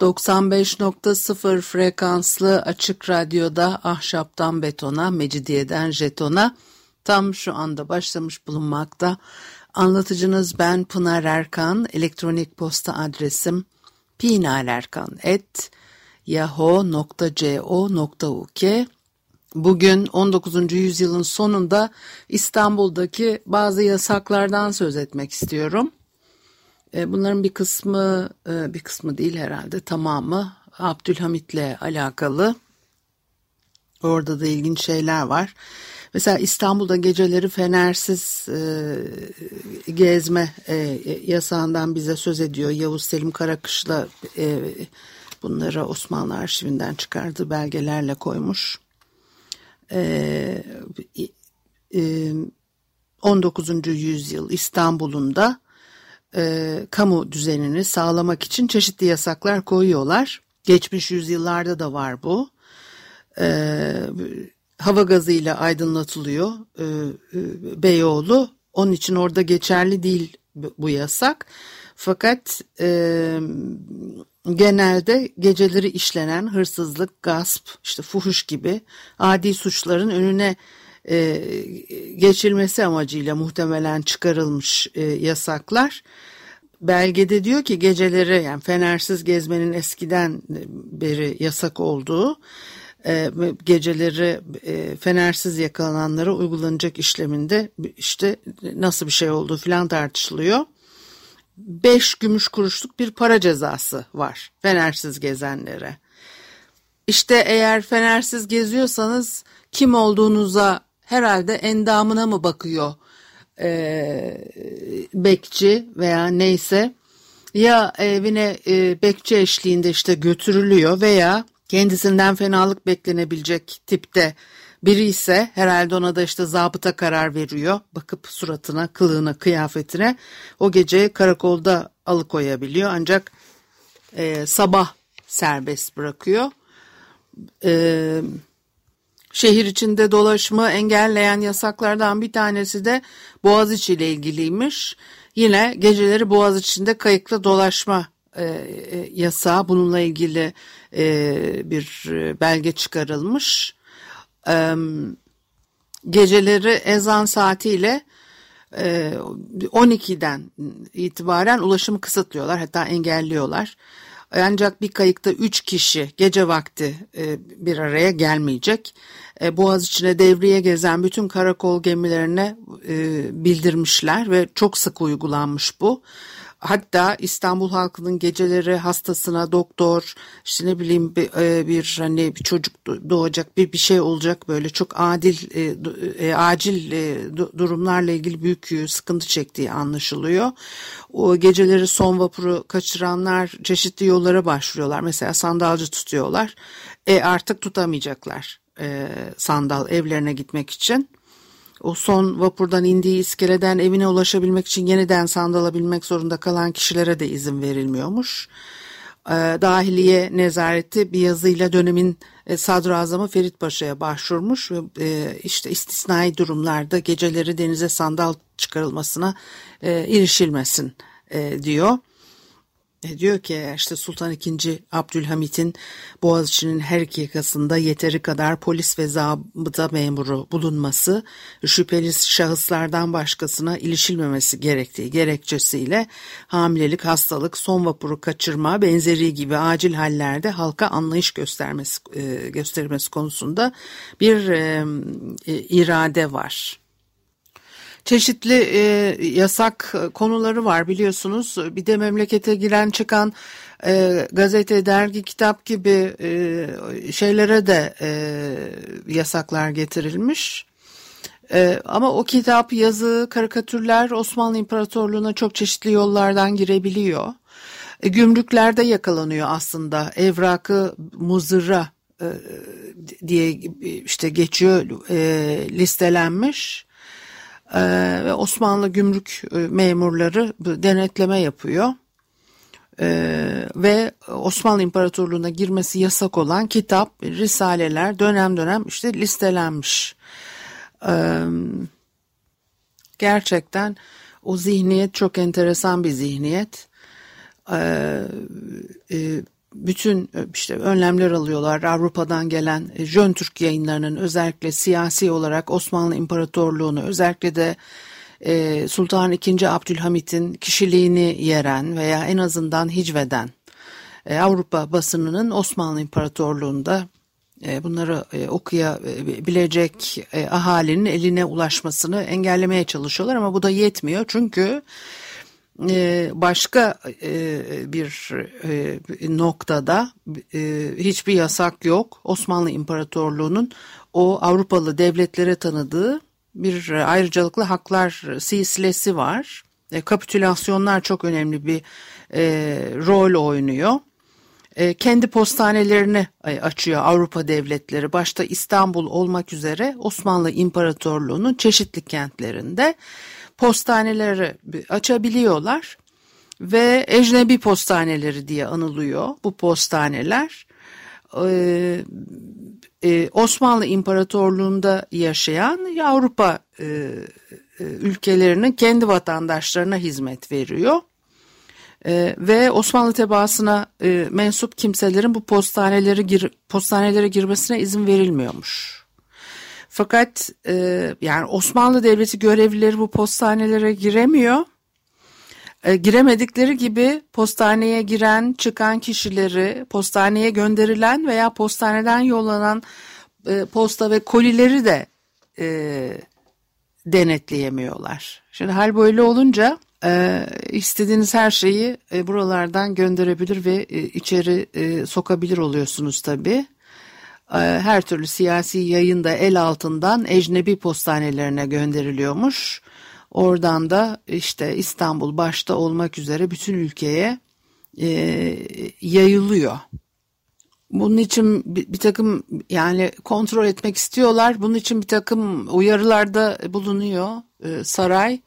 95.0 frekanslı Açık Radyo'da Ahşaptan Betona, Mecidiyeden Jetona tam şu anda başlamış bulunmakta. Anlatıcınız ben Pınar Erkan, elektronik posta adresim pinarerkan@yahoo.co.uk. Bugün 19. yüzyılın sonunda İstanbul'daki bazı yasaklardan söz etmek istiyorum. Bunların bir kısmı değil herhalde tamamı Abdülhamit'le alakalı. Orada da ilginç şeyler var. Mesela İstanbul'da geceleri fenersiz gezme yasağından bize söz ediyor. Yavuz Selim Karakış'la bunları Osmanlı arşivinden çıkardığı belgelerle koymuş. 19. yüzyıl İstanbul'unda kamu düzenini sağlamak için çeşitli yasaklar koyuyorlar. Geçmiş yüzyıllarda da var bu. Hava gazıyla aydınlatılıyor Beyoğlu. Onun için orada geçerli değil bu yasak. Fakat genelde geceleri işlenen hırsızlık, gasp, işte fuhuş gibi adi suçların önüne geçilmesi amacıyla muhtemelen çıkarılmış yasaklar. Belgede diyor ki geceleri yani fenersiz gezmenin eskiden beri yasak olduğu, geceleri fenersiz yakalananlara uygulanacak işleminde işte nasıl bir şey olduğu filan tartışılıyor. 5 gümüş kuruşluk bir para cezası var fenersiz gezenlere. İşte eğer fenersiz geziyorsanız kim olduğunuza herhalde endamına mı bakıyor bekçi veya neyse, ya evine bekçi eşliğinde işte götürülüyor veya kendisinden fenalık beklenebilecek tipte biri ise herhalde ona da işte zabıta karar veriyor. Bakıp suratına, kılığına, kıyafetine o gece karakolda alıkoyabiliyor. Ancak sabah serbest bırakıyor. Şehir içinde dolaşımı engelleyen yasaklardan bir tanesi de Boğaziçi ile ilgiliymiş. Yine geceleri Boğaziçi'nde kayıkla dolaşma yasağı, bununla ilgili bir belge çıkarılmış. Geceleri ezan saatiyle 12'den itibaren ulaşımı kısıtlıyorlar, hatta engelliyorlar. Ancak bir kayıkta 3 kişi gece vakti bir araya gelmeyecek. Boğaziçi'ne devriye gezen bütün karakol gemilerine bildirmişler ve çok sık uygulanmış bu. Hatta İstanbul halkının geceleri hastasına doktor, işte ne bileyim bir hani bir çocuk doğacak, bir şey olacak, böyle çok acil durumlarla ilgili büyük sıkıntı çektiği anlaşılıyor. O geceleri son vapuru kaçıranlar çeşitli yollara başvuruyorlar. Mesela sandalcı tutuyorlar. Artık tutamayacaklar sandal evlerine gitmek için. O son vapurdan indiği iskeleden evine ulaşabilmek için yeniden sandala binmek zorunda kalan kişilere de izin verilmiyormuş. Dahiliye Nezareti bir yazıyla dönemin sadrazamı Ferit Paşa'ya başvurmuş ve işte istisnai durumlarda geceleri denize sandal çıkarılmasına erişilmesin diyor. Diyor ki işte Sultan II. Abdülhamit'in Boğaziçi'nin her iki yakasında yeteri kadar polis ve zabıta memuru bulunması, şüpheli şahıslardan başkasına ilişilmemesi gerektiği gerekçesiyle hamilelik, hastalık, son vapuru kaçırma, benzeri gibi acil hallerde halka anlayış göstermesi konusunda bir irade var. Çeşitli yasak konuları var biliyorsunuz. Bir de memlekete giren çıkan gazete, dergi, kitap gibi şeylere de yasaklar getirilmiş. Ama o kitap, yazı, karikatürler Osmanlı İmparatorluğu'na çok çeşitli yollardan girebiliyor. gümrüklerde yakalanıyor aslında. Evrakı muzırra diye işte geçiyor, listelenmiş. Ve Osmanlı gümrük memurları denetleme yapıyor. Ve Osmanlı İmparatorluğu'na girmesi yasak olan kitap, risaleler dönem dönem işte listelenmiş. Gerçekten o zihniyet çok enteresan bir zihniyet. Bütün işte önlemler alıyorlar. Avrupa'dan gelen Jön Türk yayınlarının özellikle siyasi olarak Osmanlı İmparatorluğu'nu, özellikle de Sultan II. Abdülhamit'in kişiliğini yeren veya en azından hicveden Avrupa basınının Osmanlı İmparatorluğu'nda bunları okuyabilecek ahalinin eline ulaşmasını engellemeye çalışıyorlar, ama bu da yetmiyor çünkü başka bir noktada hiçbir yasak yok. Osmanlı İmparatorluğu'nun o Avrupalı devletlere tanıdığı bir ayrıcalıklı haklar silsilesi var. Kapitülasyonlar çok önemli bir rol oynuyor. Kendi postanelerini açıyor Avrupa devletleri, başta İstanbul olmak üzere Osmanlı İmparatorluğu'nun çeşitli kentlerinde postaneleri açabiliyorlar ve ecnebi postaneleri diye anılıyor bu postaneler. Osmanlı İmparatorluğu'nda yaşayan Avrupa ülkelerinin kendi vatandaşlarına hizmet veriyor. Ve Osmanlı tebaasına mensup kimselerin bu postanelere girmesine izin verilmiyormuş. Fakat yani Osmanlı Devleti görevlileri bu postanelere giremiyor. Giremedikleri gibi postaneye giren, çıkan kişileri, postaneye gönderilen veya postaneden yollanan posta ve kolileri de denetleyemiyorlar. Şimdi hal böyle olunca istediğiniz her şeyi buralardan gönderebilir ve içeri sokabilir oluyorsunuz tabii. Her türlü siyasi yayın da el altından ecnebi postanelerine gönderiliyormuş. Oradan da işte İstanbul başta olmak üzere bütün ülkeye yayılıyor. Bunun için bir takım, yani kontrol etmek istiyorlar. Bunun için bir takım uyarılarda bulunuyor saray.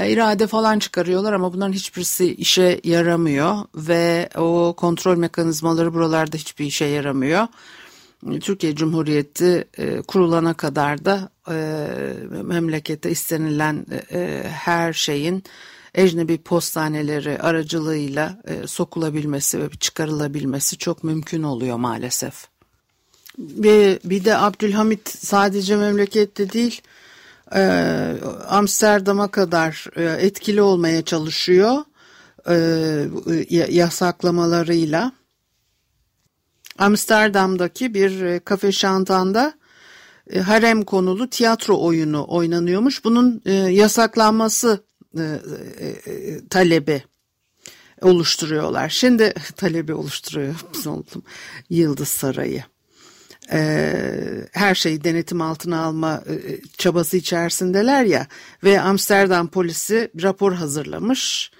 İrade falan çıkarıyorlar ama bunların hiçbirisi işe yaramıyor ve o kontrol mekanizmaları buralarda hiçbir işe yaramıyor. Türkiye Cumhuriyeti kurulana kadar da memlekette istenilen her şeyin ecnebi postaneleri aracılığıyla sokulabilmesi ve çıkarılabilmesi çok mümkün oluyor maalesef. Bir de Abdülhamit sadece memlekette değil, Amsterdam'a kadar etkili olmaya çalışıyor yasaklamalarıyla. Amsterdam'daki bir kafe şantanda harem konulu tiyatro oyunu oynanıyormuş. Bunun yasaklanması talebi oluşturuyorlar. Şimdi talebi oluşturuyor Yıldız Sarayı. Her şeyi denetim altına alma çabası içerisindeler ya, ve Amsterdam polisi rapor hazırlamış.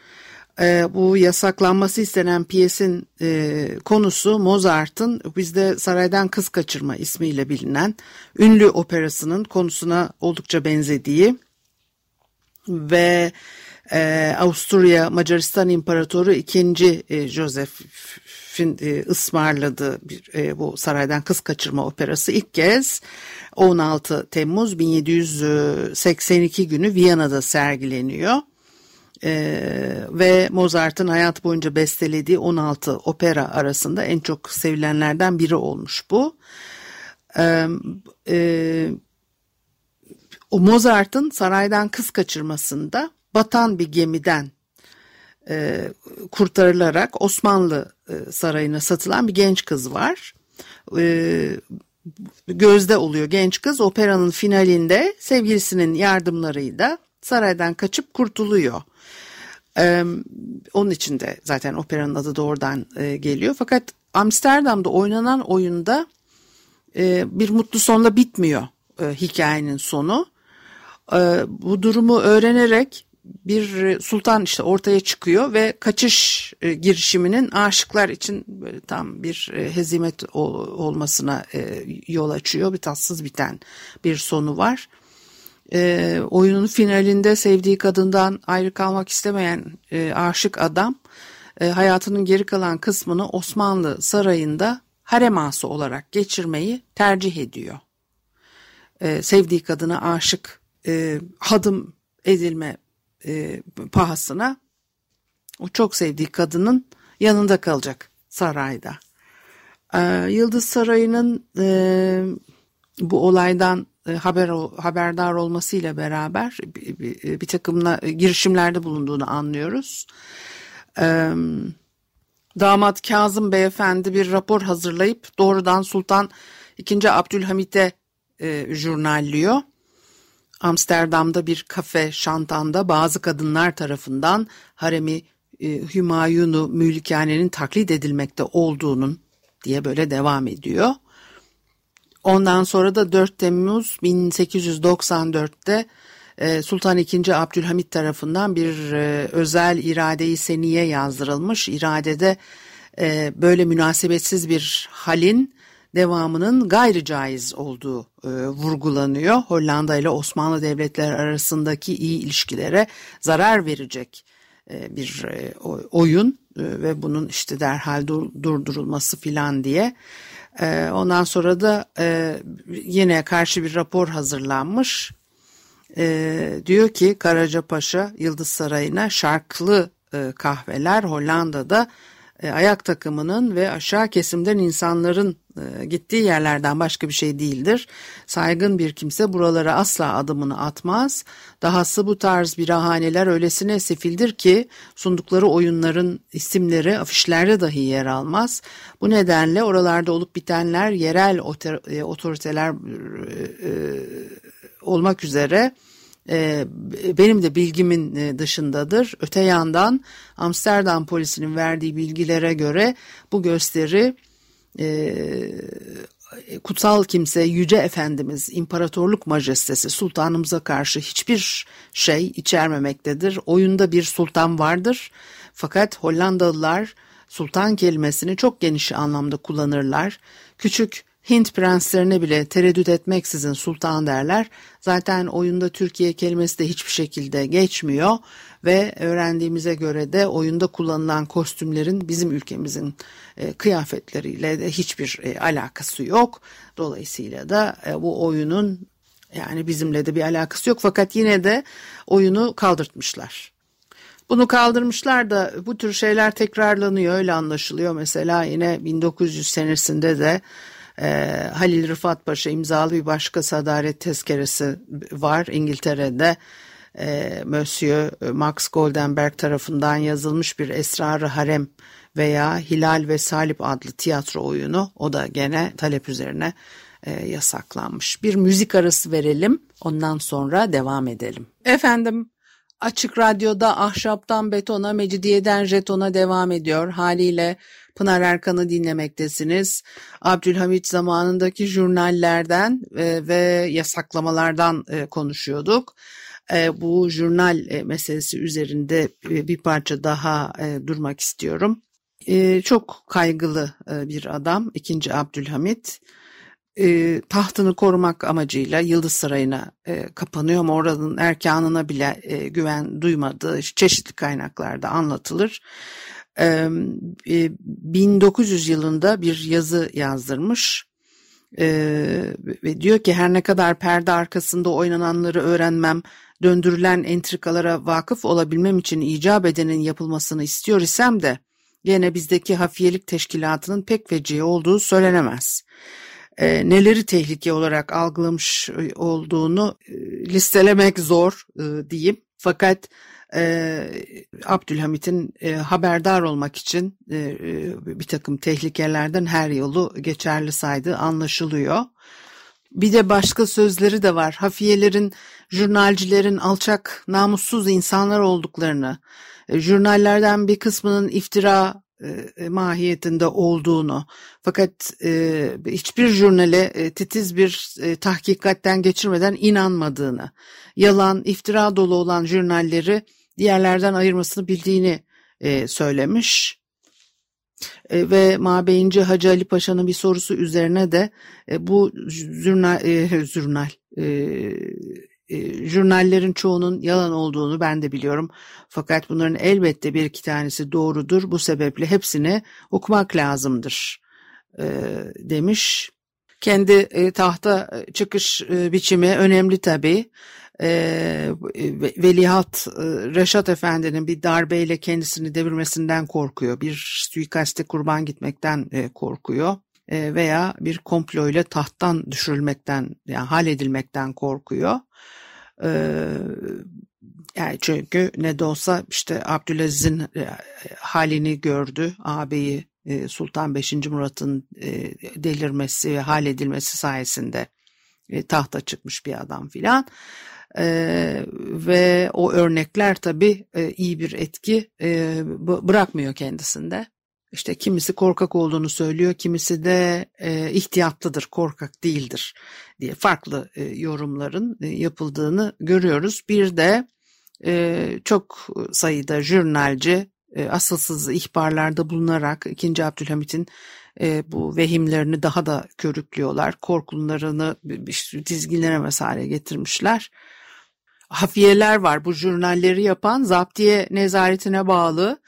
Bu yasaklanması istenen piyesin konusu Mozart'ın bizde Saraydan Kız Kaçırma ismiyle bilinen ünlü operasının konusuna oldukça benzediği ve Avusturya Macaristan İmparatoru 2. Joseph'in ısmarladığı bu Saraydan Kız Kaçırma operası ilk kez 16 Temmuz 1782 günü Viyana'da sergileniyor. Ve Mozart'ın hayat boyunca bestelediği 16 opera arasında en çok sevilenlerden biri olmuş bu. O Mozart'ın saraydan kız kaçırmasında batan bir gemiden kurtarılarak Osmanlı sarayına satılan bir genç kız var. Gözde oluyor genç kız. Operanın finalinde sevgilisinin yardımlarıyla saraydan kaçıp kurtuluyor. Onun için de zaten operanın adı da oradan geliyor. Fakat Amsterdam'da oynanan oyunda bir mutlu sonla bitmiyor hikayenin sonu. Bu durumu öğrenerek bir sultan işte ortaya çıkıyor ve kaçış girişiminin aşıklar için böyle tam bir hezimet olmasına yol açıyor. Bir tatsız biten bir sonu var. Oyunun finalinde sevdiği kadından ayrı kalmak istemeyen aşık adam hayatının geri kalan kısmını Osmanlı sarayında harem ağası olarak geçirmeyi tercih ediyor. Sevdiği kadına aşık hadım edilme pahasına o çok sevdiği kadının yanında kalacak sarayda. Yıldız Sarayı'nın bu olaydan haberdar olmasıyla beraber bir takım girişimlerde bulunduğunu anlıyoruz. Damat Kazım Beyefendi bir rapor hazırlayıp doğrudan Sultan II. Abdülhamit'e jurnallıyor. Amsterdam'da bir kafe şantanda bazı kadınlar tarafından haremi Hümayunu Mülkane'nin taklit edilmekte olduğunun diye böyle devam ediyor. Ondan sonra da 4 Temmuz 1894'te Sultan II. Abdülhamit tarafından bir özel irade-i seniye yazdırılmış. İradede böyle münasebetsiz bir halin devamının gayri caiz olduğu vurgulanıyor. Hollanda ile Osmanlı devletleri arasındaki iyi ilişkilere zarar verecek bir oyun ve bunun işte derhal durdurulması filan diye. Ondan sonra da yine karşı bir rapor hazırlanmış. Diyor ki Karaca Paşa Yıldız Sarayı'na şarklı kahveler Hollanda'da ayak takımının ve aşağı kesimden insanların gittiği yerlerden başka bir şey değildir. Saygın bir kimse buralara asla adımını atmaz. Dahası bu tarz birahaneler öylesine sefildir ki sundukları oyunların isimleri afişlerde dahi yer almaz. Bu nedenle oralarda olup bitenler yerel otoriteler olmak üzere benim de bilgimin dışındadır. Öte yandan Amsterdam polisinin verdiği bilgilere göre bu gösteri kutsal kimse Yüce Efendimiz İmparatorluk Majestesi Sultanımıza karşı hiçbir şey içermemektedir. Oyunda bir sultan vardır. Fakat Hollandalılar sultan kelimesini çok geniş anlamda kullanırlar. Küçük Hint prenslerine bile tereddüt etmeksizin sultan derler. Zaten oyunda Türkiye kelimesi de hiçbir şekilde geçmiyor ve öğrendiğimize göre de oyunda kullanılan kostümlerin bizim ülkemizin kıyafetleriyle de hiçbir alakası yok. Dolayısıyla da bu oyunun yani bizimle de bir alakası yok fakat yine de oyunu kaldırtmışlar. Bunu kaldırmışlar da bu tür şeyler tekrarlanıyor öyle anlaşılıyor. Mesela yine 1900 senesinde de Halil Rıfat Paşa imzalı bir başka sadaret tezkeresi var. İngiltere'de Monsieur Max Goldenberg tarafından yazılmış bir Esrar-ı harem veya Hilal ve Salip adlı tiyatro oyunu. O da gene talep üzerine yasaklanmış. Bir müzik arası verelim. Ondan sonra devam edelim. Efendim Açık Radyo'da ahşaptan betona, mecidiyeden jetona devam ediyor. Haliyle Pınar Erkan'ı dinlemektesiniz. Abdülhamit zamanındaki jurnallerden ve yasaklamalardan konuşuyorduk. Bu jurnal meselesi üzerinde bir parça daha durmak istiyorum. Çok kaygılı bir adam 2. Abdülhamit. Tahtını korumak amacıyla Yıldız Sarayı'na kapanıyor ama oranın erkanına bile güven duymadığı çeşitli kaynaklarda anlatılır. 1900 yılında bir yazı yazdırmış ve diyor ki her ne kadar perde arkasında oynananları öğrenmem, döndürülen entrikalara vakıf olabilmem için icap edenin yapılmasını istiyor isem de gene bizdeki hafiyelik teşkilatının pek vecihi olduğu söylenemez. Neleri tehlike olarak algılamış olduğunu listelemek zor diyeyim. Fakat Abdülhamit'in haberdar olmak için bir takım tehlikelerden her yolu geçerli saydığı anlaşılıyor. Bir de başka sözleri de var. Hafiyelerin, jurnalcilerin alçak, namussuz insanlar olduklarını, jurnallerden bir kısmının iftira mahiyetinde olduğunu fakat hiçbir jurnale titiz bir tahkikatten geçirmeden inanmadığını, yalan, iftira dolu olan jurnalleri diğerlerden ayırmasını bildiğini söylemiş. Ve Mabeyinci Hacı Ali Paşa'nın bir sorusu üzerine de bu jurnallerin çoğunun yalan olduğunu ben de biliyorum. Fakat bunların elbette bir iki tanesi doğrudur. Bu sebeple hepsini okumak lazımdır demiş. Kendi tahta çıkış biçimi önemli tabii. Velihat Reşat Efendi'nin bir darbeyle kendisini devirmesinden korkuyor. Bir suikaste kurban gitmekten korkuyor. Veya bir komployla tahttan düşürülmekten, yani halledilmekten korkuyor. Yani çünkü ne de olsa işte Abdülaziz'in halini gördü, ağabeyi Sultan 5. Murat'ın delirmesi ve halledilmesi sayesinde tahta çıkmış bir adam filan. Ve o örnekler tabii iyi bir etki bırakmıyor kendisinde. İşte kimisi korkak olduğunu söylüyor, kimisi de ihtiyatlıdır, korkak değildir diye farklı yorumların yapıldığını görüyoruz. Bir de çok sayıda jurnalci asılsız ihbarlarda bulunarak 2. Abdülhamit'in bu vehimlerini daha da körüklüyorlar. Korkularını dizginlenemez hale getirmişler. Hafiyeler var. Bu jurnalleri yapan Zaptiye Nezaretine bağlı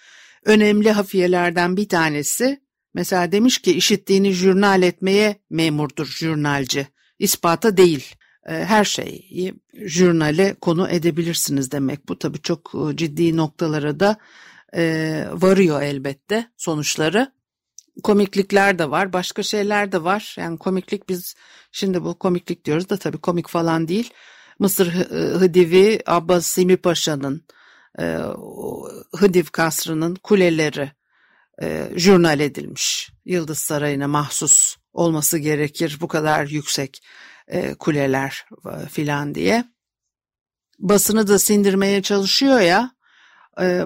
önemli hafiyelerden bir tanesi. Mesela demiş ki işittiğini jurnal etmeye memurdur jurnalci. İspata değil. Her şeyi jurnale konu edebilirsiniz demek. Bu tabii çok ciddi noktalara da varıyor elbette sonuçları. Komiklikler de var, başka şeyler de var. Yani komiklik, biz şimdi bu komiklik diyoruz da tabii komik falan değil. Mısır Hıdivi Abbasimi Paşa'nın Hıdiv Kasrı'nın kuleleri jurnal edilmiş. Yıldız Sarayı'na mahsus olması gerekir bu kadar yüksek kuleler filan diye. Basını da sindirmeye çalışıyor ya.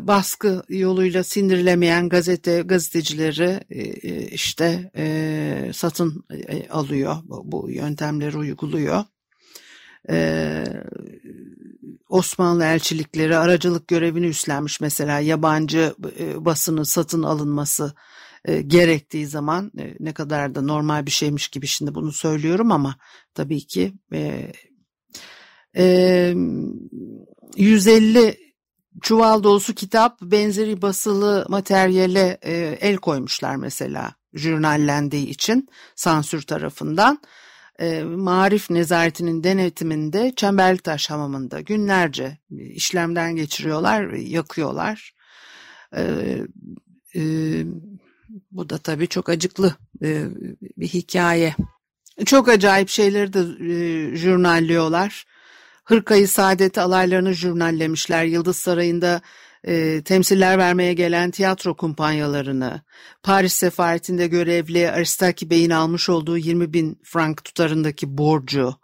Baskı yoluyla sindirilemeyen gazetecileri işte satın alıyor, bu yöntemleri uyguluyor. Osmanlı elçilikleri aracılık görevini üstlenmiş mesela, yabancı basının satın alınması gerektiği zaman, ne kadar da normal bir şeymiş gibi şimdi bunu söylüyorum ama tabii ki 150 çuval dolusu kitap benzeri basılı materyale el koymuşlar mesela, jurnallendiği için sansür tarafından. Maarif Nezareti'nin denetiminde Çemberlitaş Hamamı'nda günlerce işlemden geçiriyorlar, yakıyorlar. Bu da tabii çok acıklı bir hikaye. Çok acayip şeyleri de jurnalliyorlar. Hırka-i Saadet alaylarını jurnallemişler. Yıldız Sarayı'nda temsiller vermeye gelen tiyatro kumpanyalarını, Paris Sefareti'nde görevli Aristaki Bey'in almış olduğu 20.000 frank tutarındaki borcu,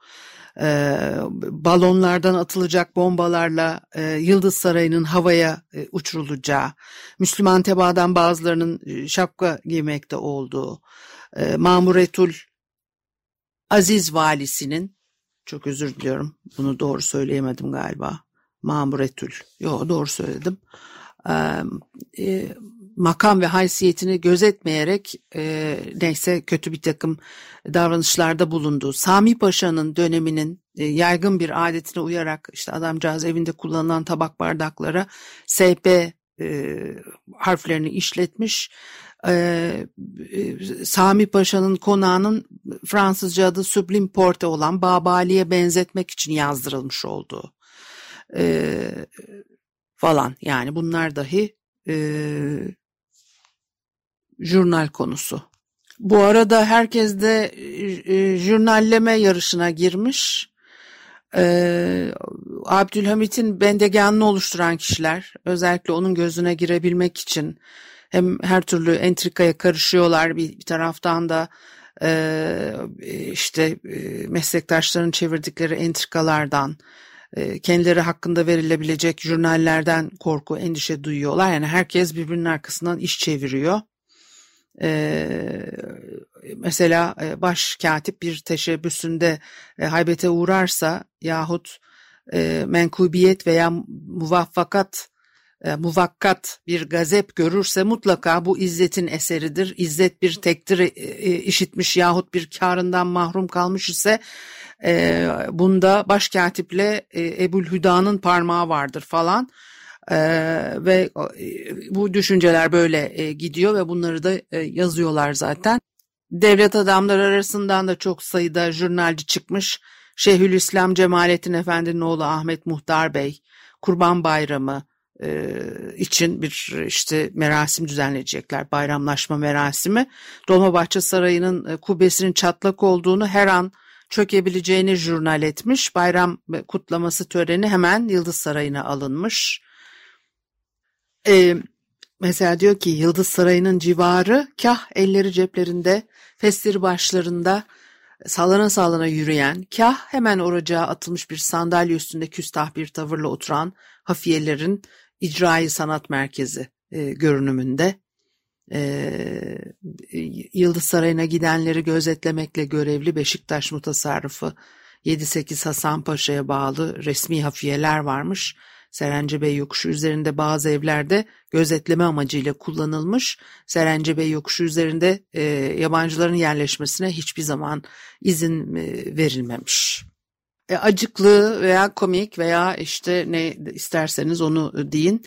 balonlardan atılacak bombalarla Yıldız Sarayı'nın havaya uçurulacağı, Müslüman tebaadan bazılarının şapka giymekte olduğu, Mamuretülaziz valisinin, çok özür diliyorum, bunu doğru söyleyemedim galiba. Yo, doğru söyledim. Makam ve haysiyetini gözetmeyerek neyse kötü bir takım davranışlarda bulunduğu, Sami Paşa'nın döneminin yaygın bir adetine uyarak işte adamcağız evinde kullanılan tabak bardaklara SP harflerini işletmiş. Sami Paşa'nın konağının Fransızca adı Sublime Porte olan Babali'ye benzetmek için yazdırılmış olduğu falan, yani bunlar dahi jurnal konusu. Bu arada herkes de jurnalleme yarışına girmiş. Abdülhamit'in bendeganını oluşturan kişiler özellikle onun gözüne girebilmek için hem her türlü entrikaya karışıyorlar, bir taraftan da işte meslektaşların çevirdikleri entrikalardan, kendileri hakkında verilebilecek jurnallerden korku, endişe duyuyorlar. Yani herkes birbirinin arkasından iş çeviriyor. Mesela başkatip bir teşebbüsünde haybete uğrarsa yahut menkubiyet veya muvaffakat muvakkat bir gazep görürse mutlaka bu izzetin eseridir. İzzet bir tekdir işitmiş yahut bir kârından mahrum kalmış ise bunda başkatiple Ebu'l-Hüda'nın parmağı vardır falan. Ve bu düşünceler böyle gidiyor ve bunları da yazıyorlar zaten. Devlet adamları arasından da çok sayıda jurnalci çıkmış. Şeyhülislam Cemalettin Efendi'nin oğlu Ahmet Muhtar Bey, Kurban Bayramı için bir işte merasim düzenleyecekler, bayramlaşma merasimi. Dolmabahçe Sarayı'nın kubbesinin çatlak olduğunu, her an çökebileceğini jurnal etmiş. Bayram kutlaması töreni hemen Yıldız Sarayı'na alınmış. Mesela diyor ki Yıldız Sarayı'nın civarı kah elleri ceplerinde, festir başlarında sallana sallana yürüyen, kah hemen oracağa atılmış bir sandalye üstünde küstah bir tavırla oturan hafiyelerin icrai sanat merkezi görünümünde. Yıldız Sarayı'na gidenleri gözetlemekle görevli Beşiktaş Mutasarrufı 7-8 Hasan Paşa'ya bağlı resmi hafiyeler varmış. Serence Bey yokuşu üzerinde bazı evlerde gözetleme amacıyla kullanılmış. Serence Bey yokuşu üzerinde yabancıların yerleşmesine hiçbir zaman izin verilmemiş. Acıklı veya komik veya işte ne isterseniz onu deyin.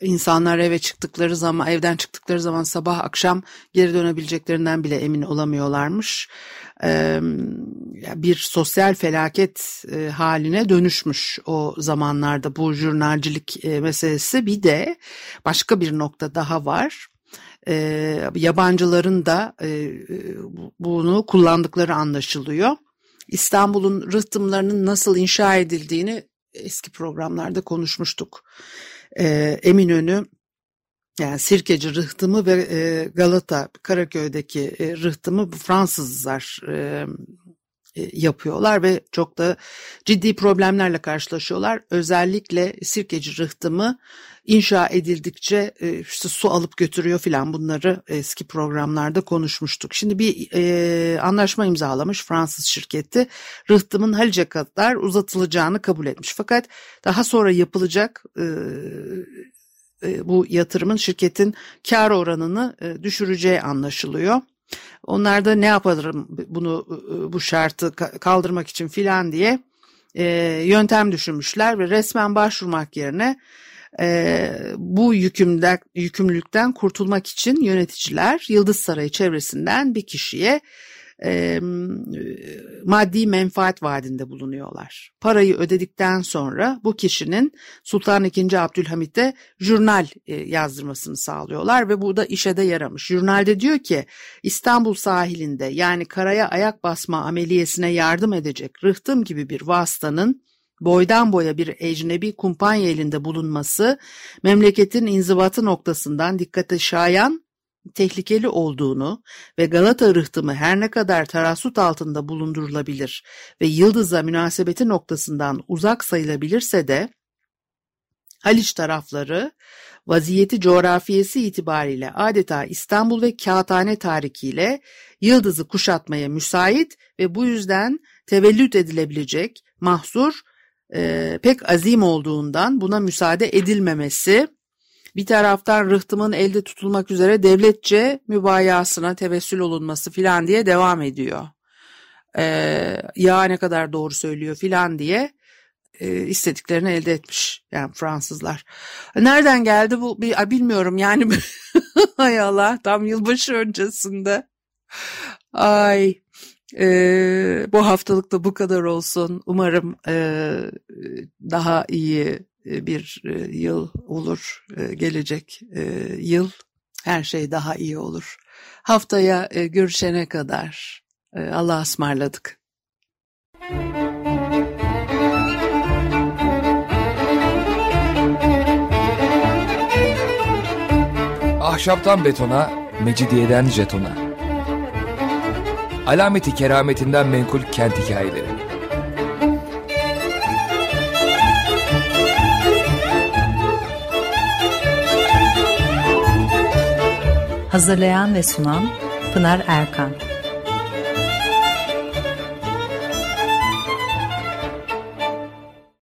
İnsanlar evden çıktıkları zaman sabah akşam geri dönebileceklerinden bile emin olamıyorlarmış. Bir sosyal felaket haline dönüşmüş o zamanlarda bu jurnalcilik meselesi. Bir de başka bir nokta daha var. Yabancıların da bunu kullandıkları anlaşılıyor. İstanbul'un rıhtımlarının nasıl inşa edildiğini eski programlarda konuşmuştuk. Eminönü, yani Sirkeci rıhtımı ve Galata, Karaköy'deki rıhtımı Fransızlar yapıyorlar ve çok da ciddi problemlerle karşılaşıyorlar. Özellikle Sirkeci rıhtımı inşa edildikçe işte su alıp götürüyor filan, bunları eski programlarda konuşmuştuk. Şimdi bir anlaşma imzalamış Fransız şirketi, rıhtımın Halice kadar uzatılacağını kabul etmiş. Fakat daha sonra yapılacak bu yatırımın şirketin kar oranını düşüreceği anlaşılıyor. Onlar da ne yaparım bunu, bu şartı kaldırmak için filan diye yöntem düşünmüşler ve resmen başvurmak yerine bu yükümlülükten kurtulmak için yöneticiler Yıldız Sarayı çevresinden bir kişiye maddi menfaat vaadinde bulunuyorlar. Parayı ödedikten sonra bu kişinin Sultan II. Abdülhamit'e jurnal yazdırmasını sağlıyorlar ve bu da işe de yaramış. Jurnalde diyor ki İstanbul sahilinde, yani karaya ayak basma ameliyesine yardım edecek rıhtım gibi bir vasıtanın boydan boya bir ecnebi kumpanya elinde bulunması memleketin inzivatı noktasından dikkate şayan tehlikeli olduğunu ve Galata rıhtımı her ne kadar tarassut altında bulundurulabilir ve Yıldız'a münasebeti noktasından uzak sayılabilirse de Haliç tarafları vaziyeti coğrafyası itibariyle adeta İstanbul ve kağıthane tarikiyle Yıldız'ı kuşatmaya müsait ve bu yüzden tevellüt edilebilecek mahsur pek azim olduğundan buna müsaade edilmemesi, bir taraftan rıhtımın elde tutulmak üzere devletçe mübayasına tevessül olunması filan diye devam ediyor. Ya ne kadar doğru söylüyor filan diye istediklerini elde etmiş yani Fransızlar. Nereden geldi bu bilmiyorum yani. Hay Allah, tam yılbaşı öncesinde. Ay. Bu haftalık da bu kadar olsun. Umarım daha iyi bir yıl olur. Gelecek yıl her şey daha iyi olur. Haftaya görüşene kadar Allah'a ısmarladık. Ahşaptan betona, mecidiyeden jetona. Alameti kerametinden menkul kent hikayeleri. Hazırlayan ve sunan Pınar Erkan.